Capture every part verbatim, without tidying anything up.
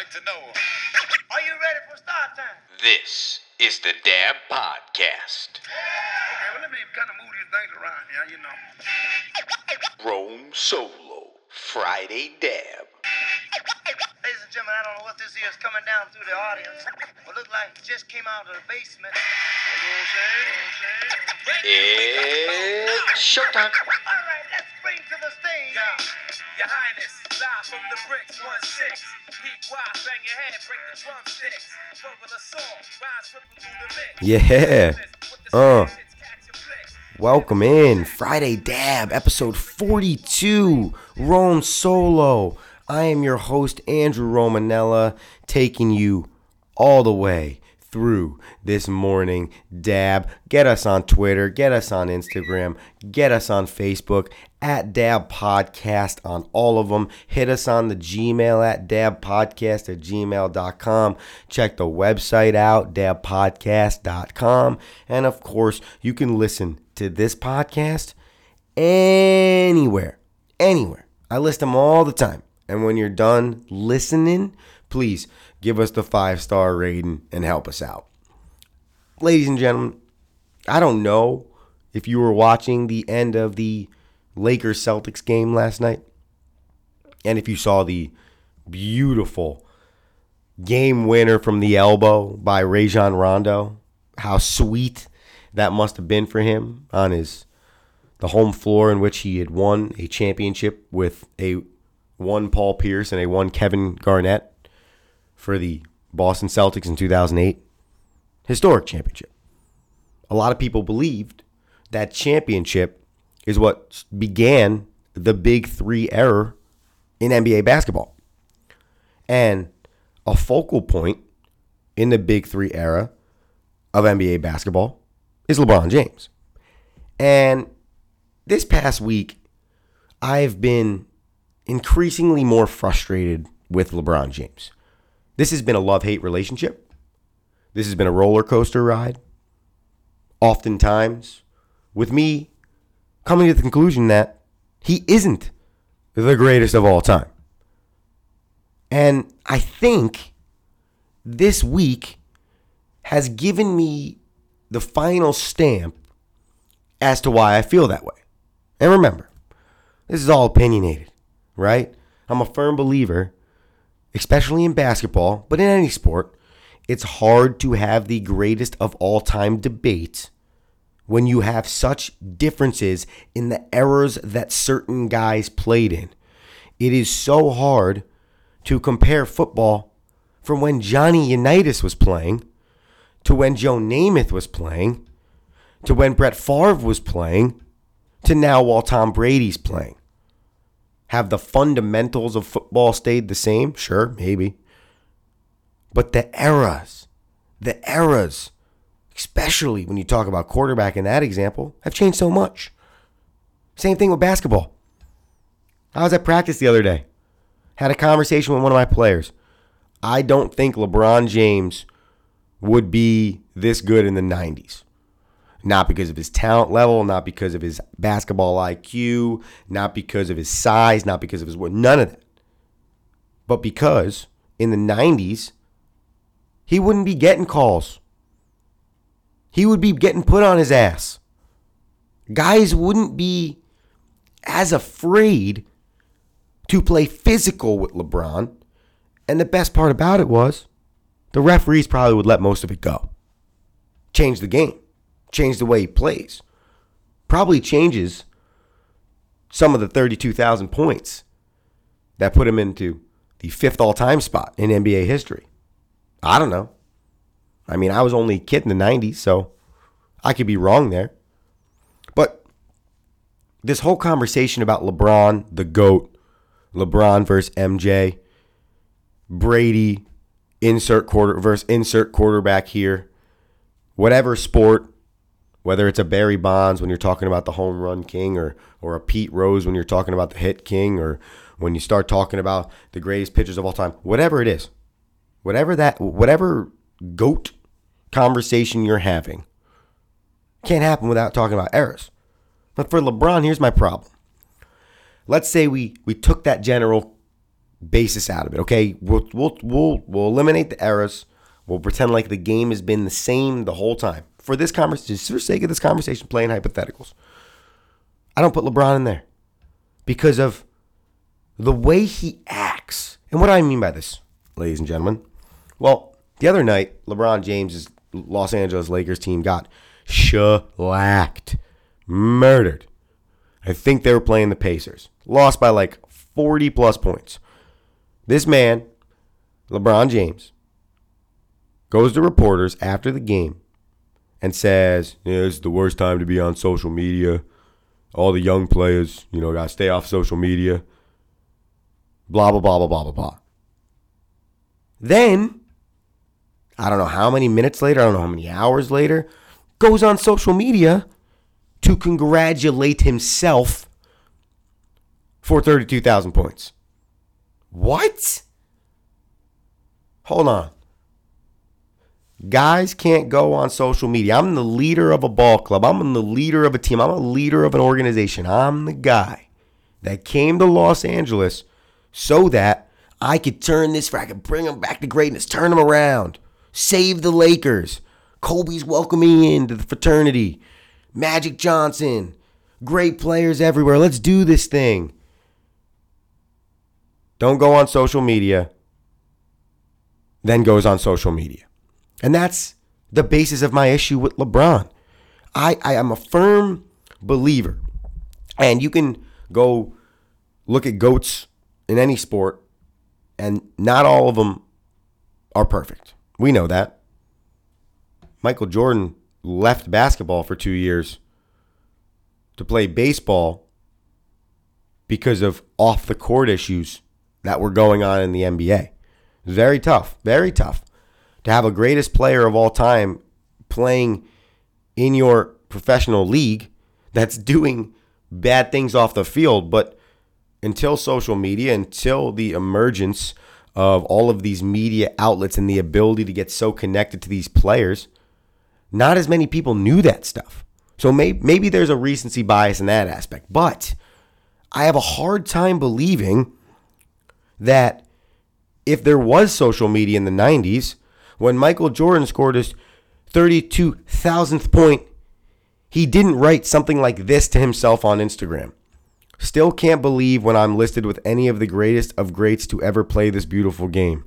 like to know them. Are you ready for start time? This is the D A A B Podcast. Okay, well, let me kind of move these things around here, you know. Rome Solo, Friday D A A B. Ladies and gentlemen, I don't know what this is coming down through the audience, but look like it just came out of the basement. It's showtime. All right, let's bring to the stage. Your Highness, live from the bricks, one six. Peep wide, bang your head, break the drumsticks. Bubble of salt, rise, ripple through the mix. Yeah. Uh. Welcome in. Friday D A A B, episode forty-two, Rome Solo. I am your host, Andrew Romanella, taking you all the way through this morning D A A B. Get us on Twitter. Get us on Instagram. Get us on Facebook at D A A B Podcast on all of them. Hit us on the Gmail at D A A B podcast at gmail dot com. Check the website out, D A A B podcast dot com. And, of course, you can listen to this podcast anywhere, anywhere. I list them all the time. And when you're done listening, please give us the five-star rating and help us out. Ladies and gentlemen, I don't know if you were watching the end of the Lakers-Celtics game last night, and if you saw the beautiful game winner from the elbow by Rajon Rondo, how sweet that must have been for him on his the home floor in which he had won a championship with a one Paul Pierce and a one Kevin Garnett for the Boston Celtics in two thousand eight. Historic championship. A lot of people believed that championship is what began the big three era in N B A basketball. And a focal point in the big three era of N B A basketball is LeBron James. And this past week, I've been increasingly more frustrated with LeBron James. This has been a love-hate relationship. This has been a roller coaster ride. Oftentimes, with me coming to the conclusion that he isn't the greatest of all time. And I think this week has given me the final stamp as to why I feel that way. And remember, this is all opinionated. Right? I'm a firm believer, especially in basketball, but in any sport, it's hard to have the greatest of all time debate when you have such differences in the eras that certain guys played in. It is so hard to compare football from when Johnny Unitas was playing to when Joe Namath was playing to when Brett Favre was playing to now while Tom Brady's playing. Have the fundamentals of football stayed the same? Sure, maybe. But the eras, the eras, especially when you talk about quarterback in that example, have changed so much. Same thing with basketball. I was at practice the other day. Had a conversation with one of my players. I don't think LeBron James would be this good in the nineties. Not because of his talent level, not because of his basketball I Q, not because of his size, not because of his work, none of that. But because in the nineties, he wouldn't be getting calls. He would be getting put on his ass. Guys wouldn't be as afraid to play physical with LeBron. And the best part about it was the referees probably would let most of it go. Change the game. Change the way he plays. Probably changes some of the thirty-two thousand points that put him into the fifth all-time spot in N B A history. I don't know. I mean, I was only a kid in the nineties, so I could be wrong there. But this whole conversation about LeBron, the GOAT, LeBron versus M J, Brady, insert quarter versus insert quarterback here, whatever sport, whether it's a Barry Bonds when you're talking about the home run king or or a Pete Rose when you're talking about the hit king or when you start talking about the greatest pitchers of all time, whatever it is, whatever that, whatever GOAT conversation you're having can't happen without talking about errors. But for LeBron, here's my problem. Let's say we, we took that general basis out of it. Okay, we'll we'll we'll we'll eliminate the errors. We'll pretend like the game has been the same the whole time. For this conversation, just for the sake of this conversation, playing hypotheticals, I don't put LeBron in there because of the way he acts. And what do I mean by this, ladies and gentlemen? Well, the other night, LeBron James's Los Angeles Lakers team got shellacked, murdered. I think they were playing the Pacers. Lost by like forty plus points. This man, LeBron James, goes to reporters after the game and says, yeah, this is the worst time to be on social media. All the young players, you know, got to stay off social media. Blah, blah, blah, blah, blah, blah, blah. Then, I don't know how many minutes later, I don't know how many hours later, goes on social media to congratulate himself for thirty-two thousand points. What? Hold on. Guys can't go on social media. I'm the leader of a ball club. I'm the leader of a team. I'm a leader of an organization. I'm the guy that came to Los Angeles so that I could turn this, I could bring them back to greatness, turn them around, save the Lakers. Kobe's welcoming into the fraternity. Magic Johnson, great players everywhere. Let's do this thing. Don't go on social media, then goes on social media. And that's the basis of my issue with LeBron. I, I am a firm believer, and you can go look at GOATs in any sport, and not all of them are perfect. We know that. Michael Jordan left basketball for two years to play baseball because of off-the-court issues that were going on in the N B A. Very tough, very tough. To have a greatest player of all time playing in your professional league that's doing bad things off the field. But until social media, until the emergence of all of these media outlets and the ability to get so connected to these players, not as many people knew that stuff. So may, maybe there's a recency bias in that aspect. But I have a hard time believing that if there was social media in the nineties, when Michael Jordan scored his thirty-two thousandth point, he didn't write something like this to himself on Instagram. Still can't believe when I'm listed with any of the greatest of greats to ever play this beautiful game.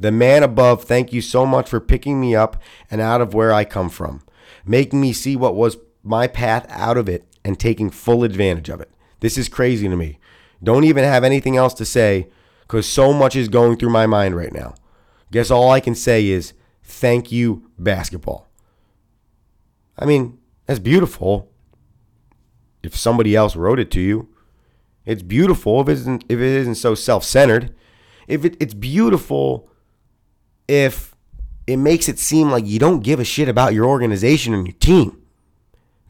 The man above, thank you so much for picking me up and out of where I come from, making me see what was my path out of it and taking full advantage of it. This is crazy to me. Don't even have anything else to say because so much is going through my mind right now. Guess all I can say is, thank you, basketball. I mean, that's beautiful if somebody else wrote it to you. It's beautiful if it isn't, if it isn't so self-centered. If it, it's beautiful if it makes it seem like you don't give a shit about your organization and your team.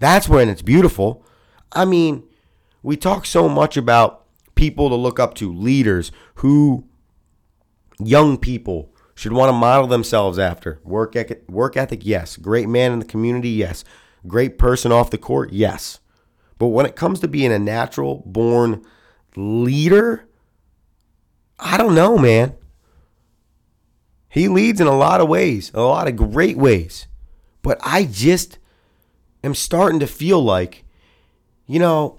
That's when it's beautiful. I mean, we talk so much about people to look up to, leaders, who young people should want to model themselves after. Work ethic, work ethic, yes. Great man in the community, yes. Great person off the court, yes. But when it comes to being a natural-born leader, I don't know, man. He leads in a lot of ways, a lot of great ways. But I just am starting to feel like, you know,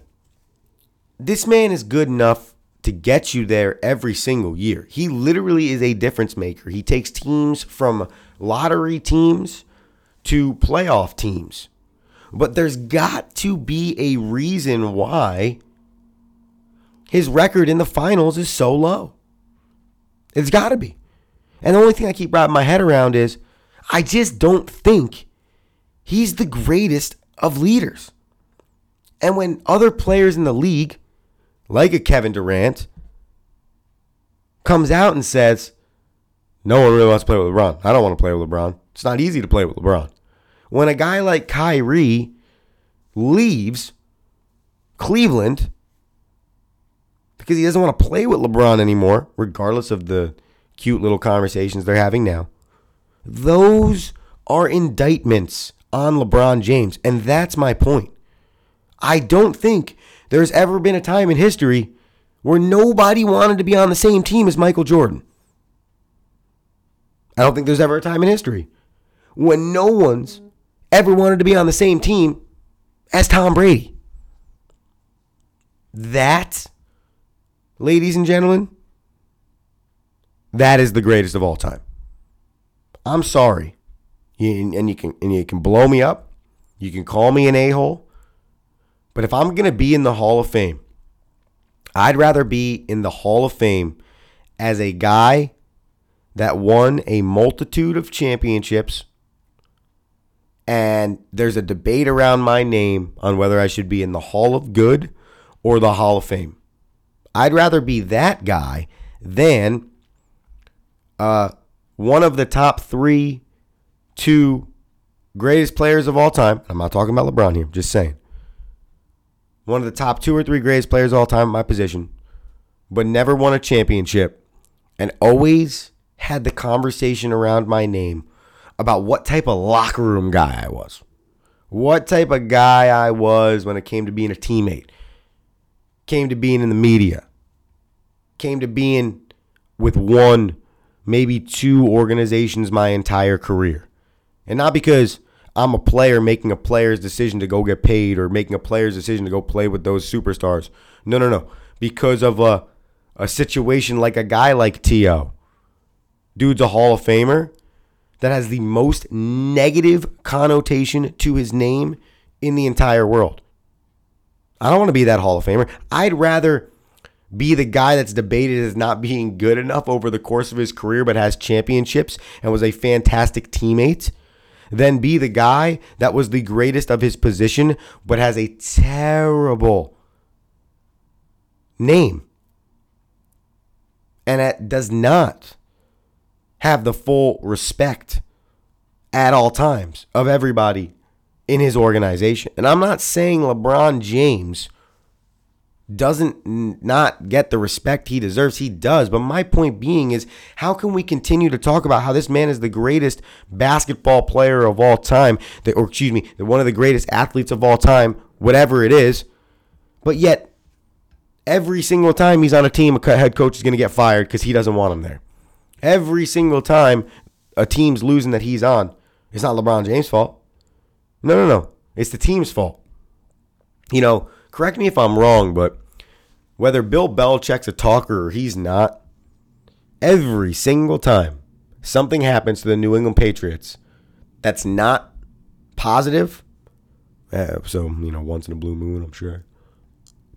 this man is good enough to get you there every single year. He literally is a difference maker. He takes teams from lottery teams to playoff teams. But there's got to be a reason why his record in the finals is so low. It's got to be. And the only thing I keep wrapping my head around is I just don't think he's the greatest of leaders. And when other players in the league, like a Kevin Durant, comes out and says, no one really wants to play with LeBron. I don't want to play with LeBron. It's not easy to play with LeBron. When a guy like Kyrie leaves Cleveland because he doesn't want to play with LeBron anymore, regardless of the cute little conversations they're having now, those are indictments on LeBron James. And that's my point. I don't think there's ever been a time in history where nobody wanted to be on the same team as Michael Jordan. I don't think there's ever a time in history when no one's ever wanted to be on the same team as Tom Brady. That, ladies and gentlemen, that is the greatest of all time. I'm sorry. And you can and you can blow me up. You can call me an a-hole. But if I'm going to be in the Hall of Fame, I'd rather be in the Hall of Fame as a guy that won a multitude of championships, and there's a debate around my name on whether I should be in the Hall of Good or the Hall of Fame. I'd rather be that guy than uh, one of the top three, two greatest players of all time. I'm not talking about LeBron here, just saying. One of the top two or three greatest players of all time in my position, but never won a championship, and always had the conversation around my name about what type of locker room guy I was. What type of guy I was when it came to being a teammate. Came to being in the media. Came to being with one, maybe two organizations my entire career. And not because I'm a player making a player's decision to go get paid or making a player's decision to go play with those superstars. No, no, no. Because of a, a situation like a guy like T O Dude's a Hall of Famer that has the most negative connotation to his name in the entire world. I don't want to be that Hall of Famer. I'd rather be the guy that's debated as not being good enough over the course of his career but has championships and was a fantastic teammate than be the guy that was the greatest of his position but has a terrible name and that does not have the full respect at all times of everybody in his organization. And I'm not saying LeBron James doesn't not get the respect he deserves. He does. But my point being is, how can we continue to talk about how this man is the greatest basketball player of all time, or excuse me, one of the greatest athletes of all time, whatever it is, but yet every single time he's on a team, a head coach is going to get fired because he doesn't want him there. Every single time a team's losing that he's on, it's not LeBron James' fault. No, no, no. It's the team's fault. You know, correct me if I'm wrong, but whether Bill Belichick's a talker or he's not, every single time something happens to the New England Patriots that's not positive, eh, so, you know, once in a blue moon, I'm sure,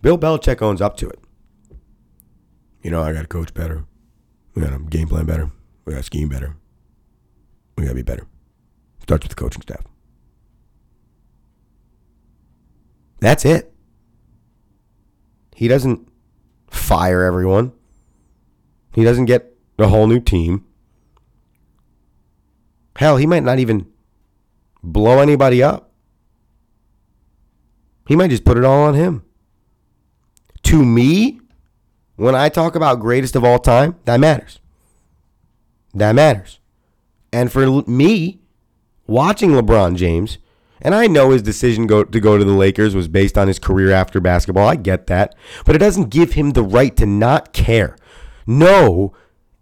Bill Belichick owns up to it. You know, I got to coach better. We got to game plan better. We got to scheme better. We got to be better. Starts with the coaching staff. That's it. He doesn't fire everyone. He doesn't get a whole new team. Hell, he might not even blow anybody up. He might just put it all on him. To me, when I talk about greatest of all time, that matters. That matters. And for me, watching LeBron James, and I know his decision go, to go to the Lakers was based on his career after basketball. I get that. But it doesn't give him the right to not care. No,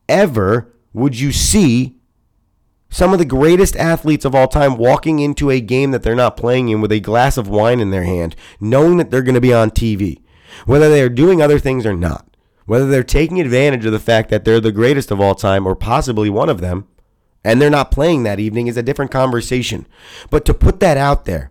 ever would you see some of the greatest athletes of all time walking into a game that they're not playing in with a glass of wine in their hand, knowing that they're going to be on T V, whether they're doing other things or not. Whether they're taking advantage of the fact that they're the greatest of all time or possibly one of them, and they're not playing that evening is a different conversation. But to put that out there,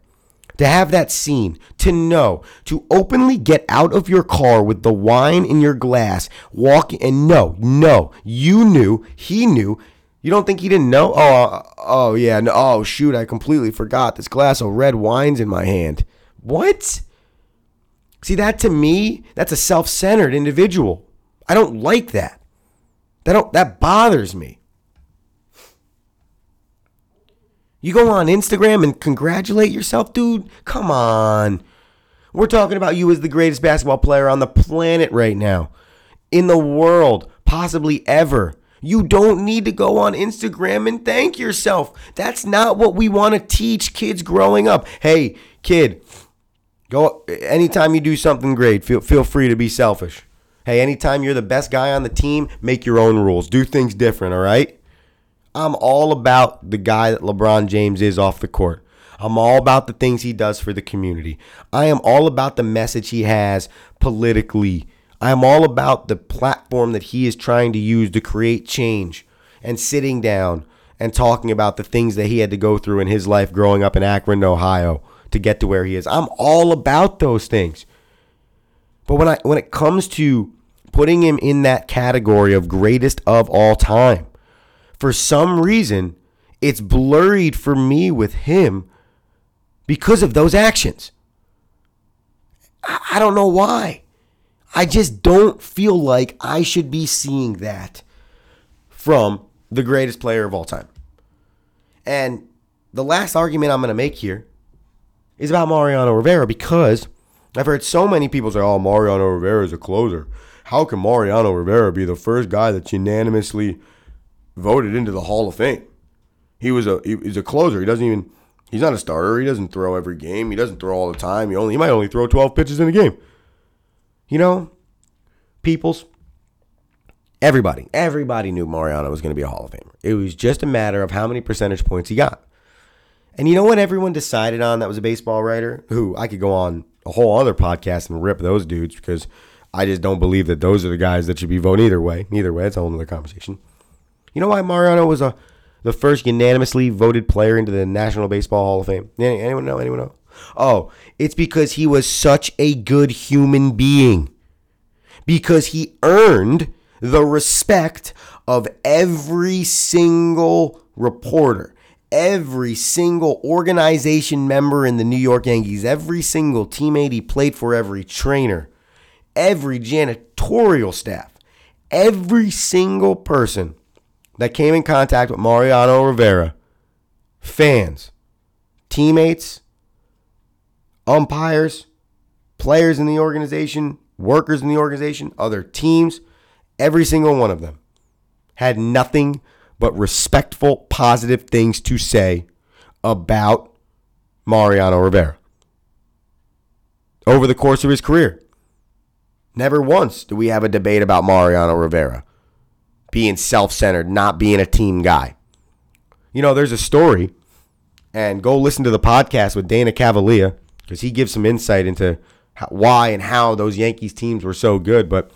to have that scene, to know, to openly get out of your car with the wine in your glass, walk and no, no, you knew, he knew. You don't think he didn't know? Oh, oh yeah, no, oh shoot, I completely forgot this glass of red wine's in my hand. What? See, that to me, that's a self-centered individual. I don't like that. That don't, that bothers me. You go on Instagram and congratulate yourself, dude? Come on. We're talking about you as the greatest basketball player on the planet right now. In the world, possibly ever. You don't need to go on Instagram and thank yourself. That's not what we want to teach kids growing up. Hey, kid. Go anytime you do something great, feel feel free to be selfish. Hey, anytime you're the best guy on the team, make your own rules. Do things different, all right? I'm all about the guy that LeBron James is off the court. I'm all about the things he does for the community. I am all about the message he has politically. I am all about the platform that he is trying to use to create change and sitting down and talking about the things that he had to go through in his life growing up in Akron, Ohio, to get to where he is. I'm all about those things. But when I when it comes to putting him in that category of greatest of all time, for some reason, it's blurred for me with him because of those actions. I don't know why. I just don't feel like I should be seeing that from the greatest player of all time. And the last argument I'm going to make here is about Mariano Rivera, because I've heard so many people say, oh, Mariano Rivera is a closer. How can Mariano Rivera be the first guy that's unanimously voted into the Hall of Fame? He was a he, he's a closer. He doesn't even he's not a starter. He doesn't throw every game. He doesn't throw all the time. He only he might only throw twelve pitches in a game. You know, peoples, everybody, everybody knew Mariano was going to be a Hall of Famer. It was just a matter of how many percentage points he got. And you know what everyone decided on that was a baseball writer? Who I could go on a whole other podcast and rip those dudes, because I just don't believe that those are the guys that should be voting either way. Either way, it's a whole other conversation. You know why Mariano was a, the first unanimously voted player into the National Baseball Hall of Fame? Anyone know? Anyone know? Oh, it's because he was such a good human being. Because he earned the respect of every single reporter, every single organization member in the New York Yankees, every single teammate he played for, every trainer, every janitorial staff, every single person that came in contact with Mariano Rivera, fans, teammates, umpires, players in the organization, workers in the organization, other teams, every single one of them had nothing but respectful, positive things to say about Mariano Rivera over the course of his career. Never once do we have a debate about Mariano Rivera being self-centered, not being a team guy. You know, there's a story, and go listen to the podcast with Dana Cavalier, because he gives some insight into how, why and how those Yankees teams were so good. But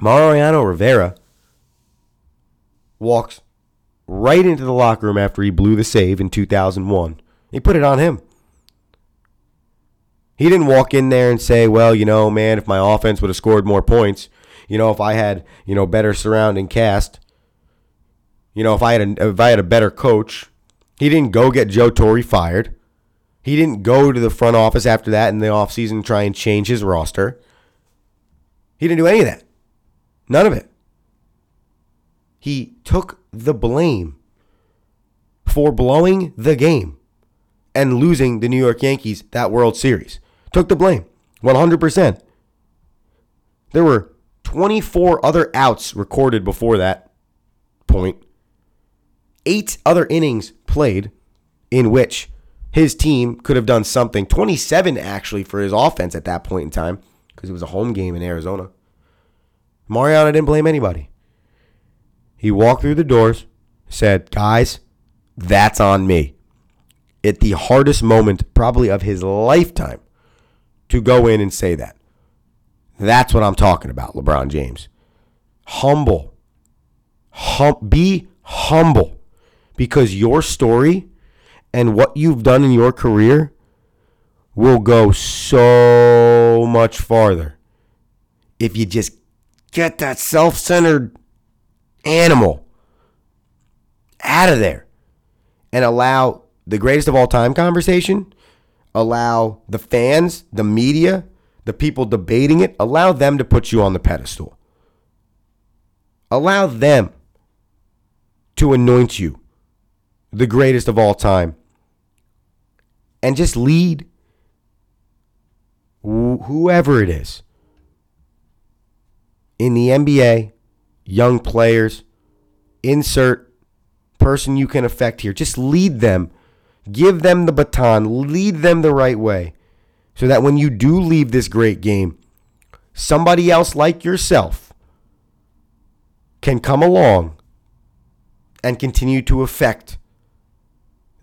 Mariano Rivera walks right into the locker room after he blew the save in two thousand one. He put it on him. He didn't walk in there and say, well, you know, man, if my offense would have scored more points, you know, if I had, you know, better surrounding cast, you know, if I had a, if I had a better coach. He didn't go get Joe Torre fired. He didn't go to the front office after that in the offseason and try and change his roster. He didn't do any of that. None of it. He took the blame for blowing the game and losing the New York Yankees that World Series. Took the blame, one hundred percent. There were twenty-four other outs recorded before that point. Eight other innings played in which his team could have done something. twenty-seven, actually, for his offense at that point in time, because it was a home game in Arizona. Mariano didn't blame anybody. He walked through the doors, said, guys, that's on me. At the hardest moment probably of his lifetime to go in and say that. That's what I'm talking about, LeBron James. Humble. Hum- be humble, because your story and what you've done in your career will go so much farther if you just get that self-centered animal out of there and allow the greatest of all time conversation, allow the fans, the media, the people debating it, allow them to put you on the pedestal. Allow them to anoint you the greatest of all time. And just lead wh- whoever it is in the N B A, young players, insert person you can affect here. Just lead them. Give them the baton. Lead them the right way so that when you do leave this great game, somebody else like yourself can come along and continue to affect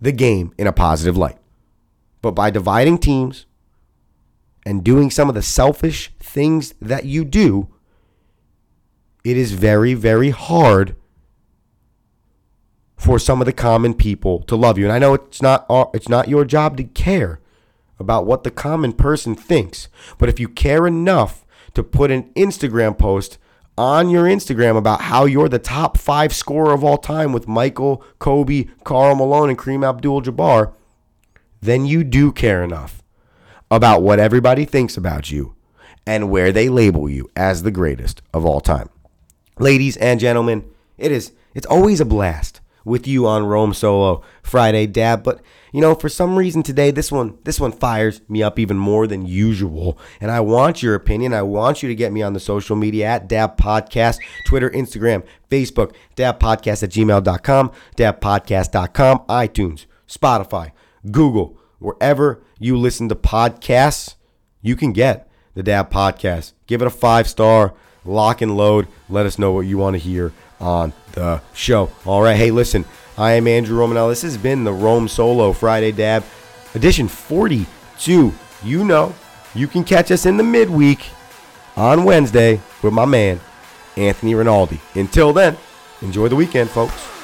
the game in a positive light. But by dividing teams and doing some of the selfish things that you do, it is very, very hard for some of the common people to love you. And I know it's not it's not your job to care about what the common person thinks. But if you care enough to put an Instagram post on your Instagram about how you're the top five scorer of all time with Michael, Kobe, Karl Malone, and Kareem Abdul-Jabbar, then you do care enough about what everybody thinks about you and where they label you as the greatest of all time. Ladies and gentlemen, it is it's always a blast with you on Rome Solo Friday D A A B. But, you know, for some reason today, this one this one fires me up even more than usual. And I want your opinion. I want you to get me on the social media at D A A B Podcast, Twitter, Instagram, Facebook, D A A B Podcast at gmail dot com, D A A B Podcast dot com, iTunes, Spotify, Google, wherever you listen to podcasts, you can get the D A A B Podcast. Give it a five-star, lock and load. Let us know what you want to hear on the show. All right. Hey, listen, I am Andrew Romanella. This has been the Rome Solo Friday D A A B edition forty-two. You know, you can catch us in the midweek on Wednesday with my man, Anthony Rinaldi. Until then, enjoy the weekend, folks.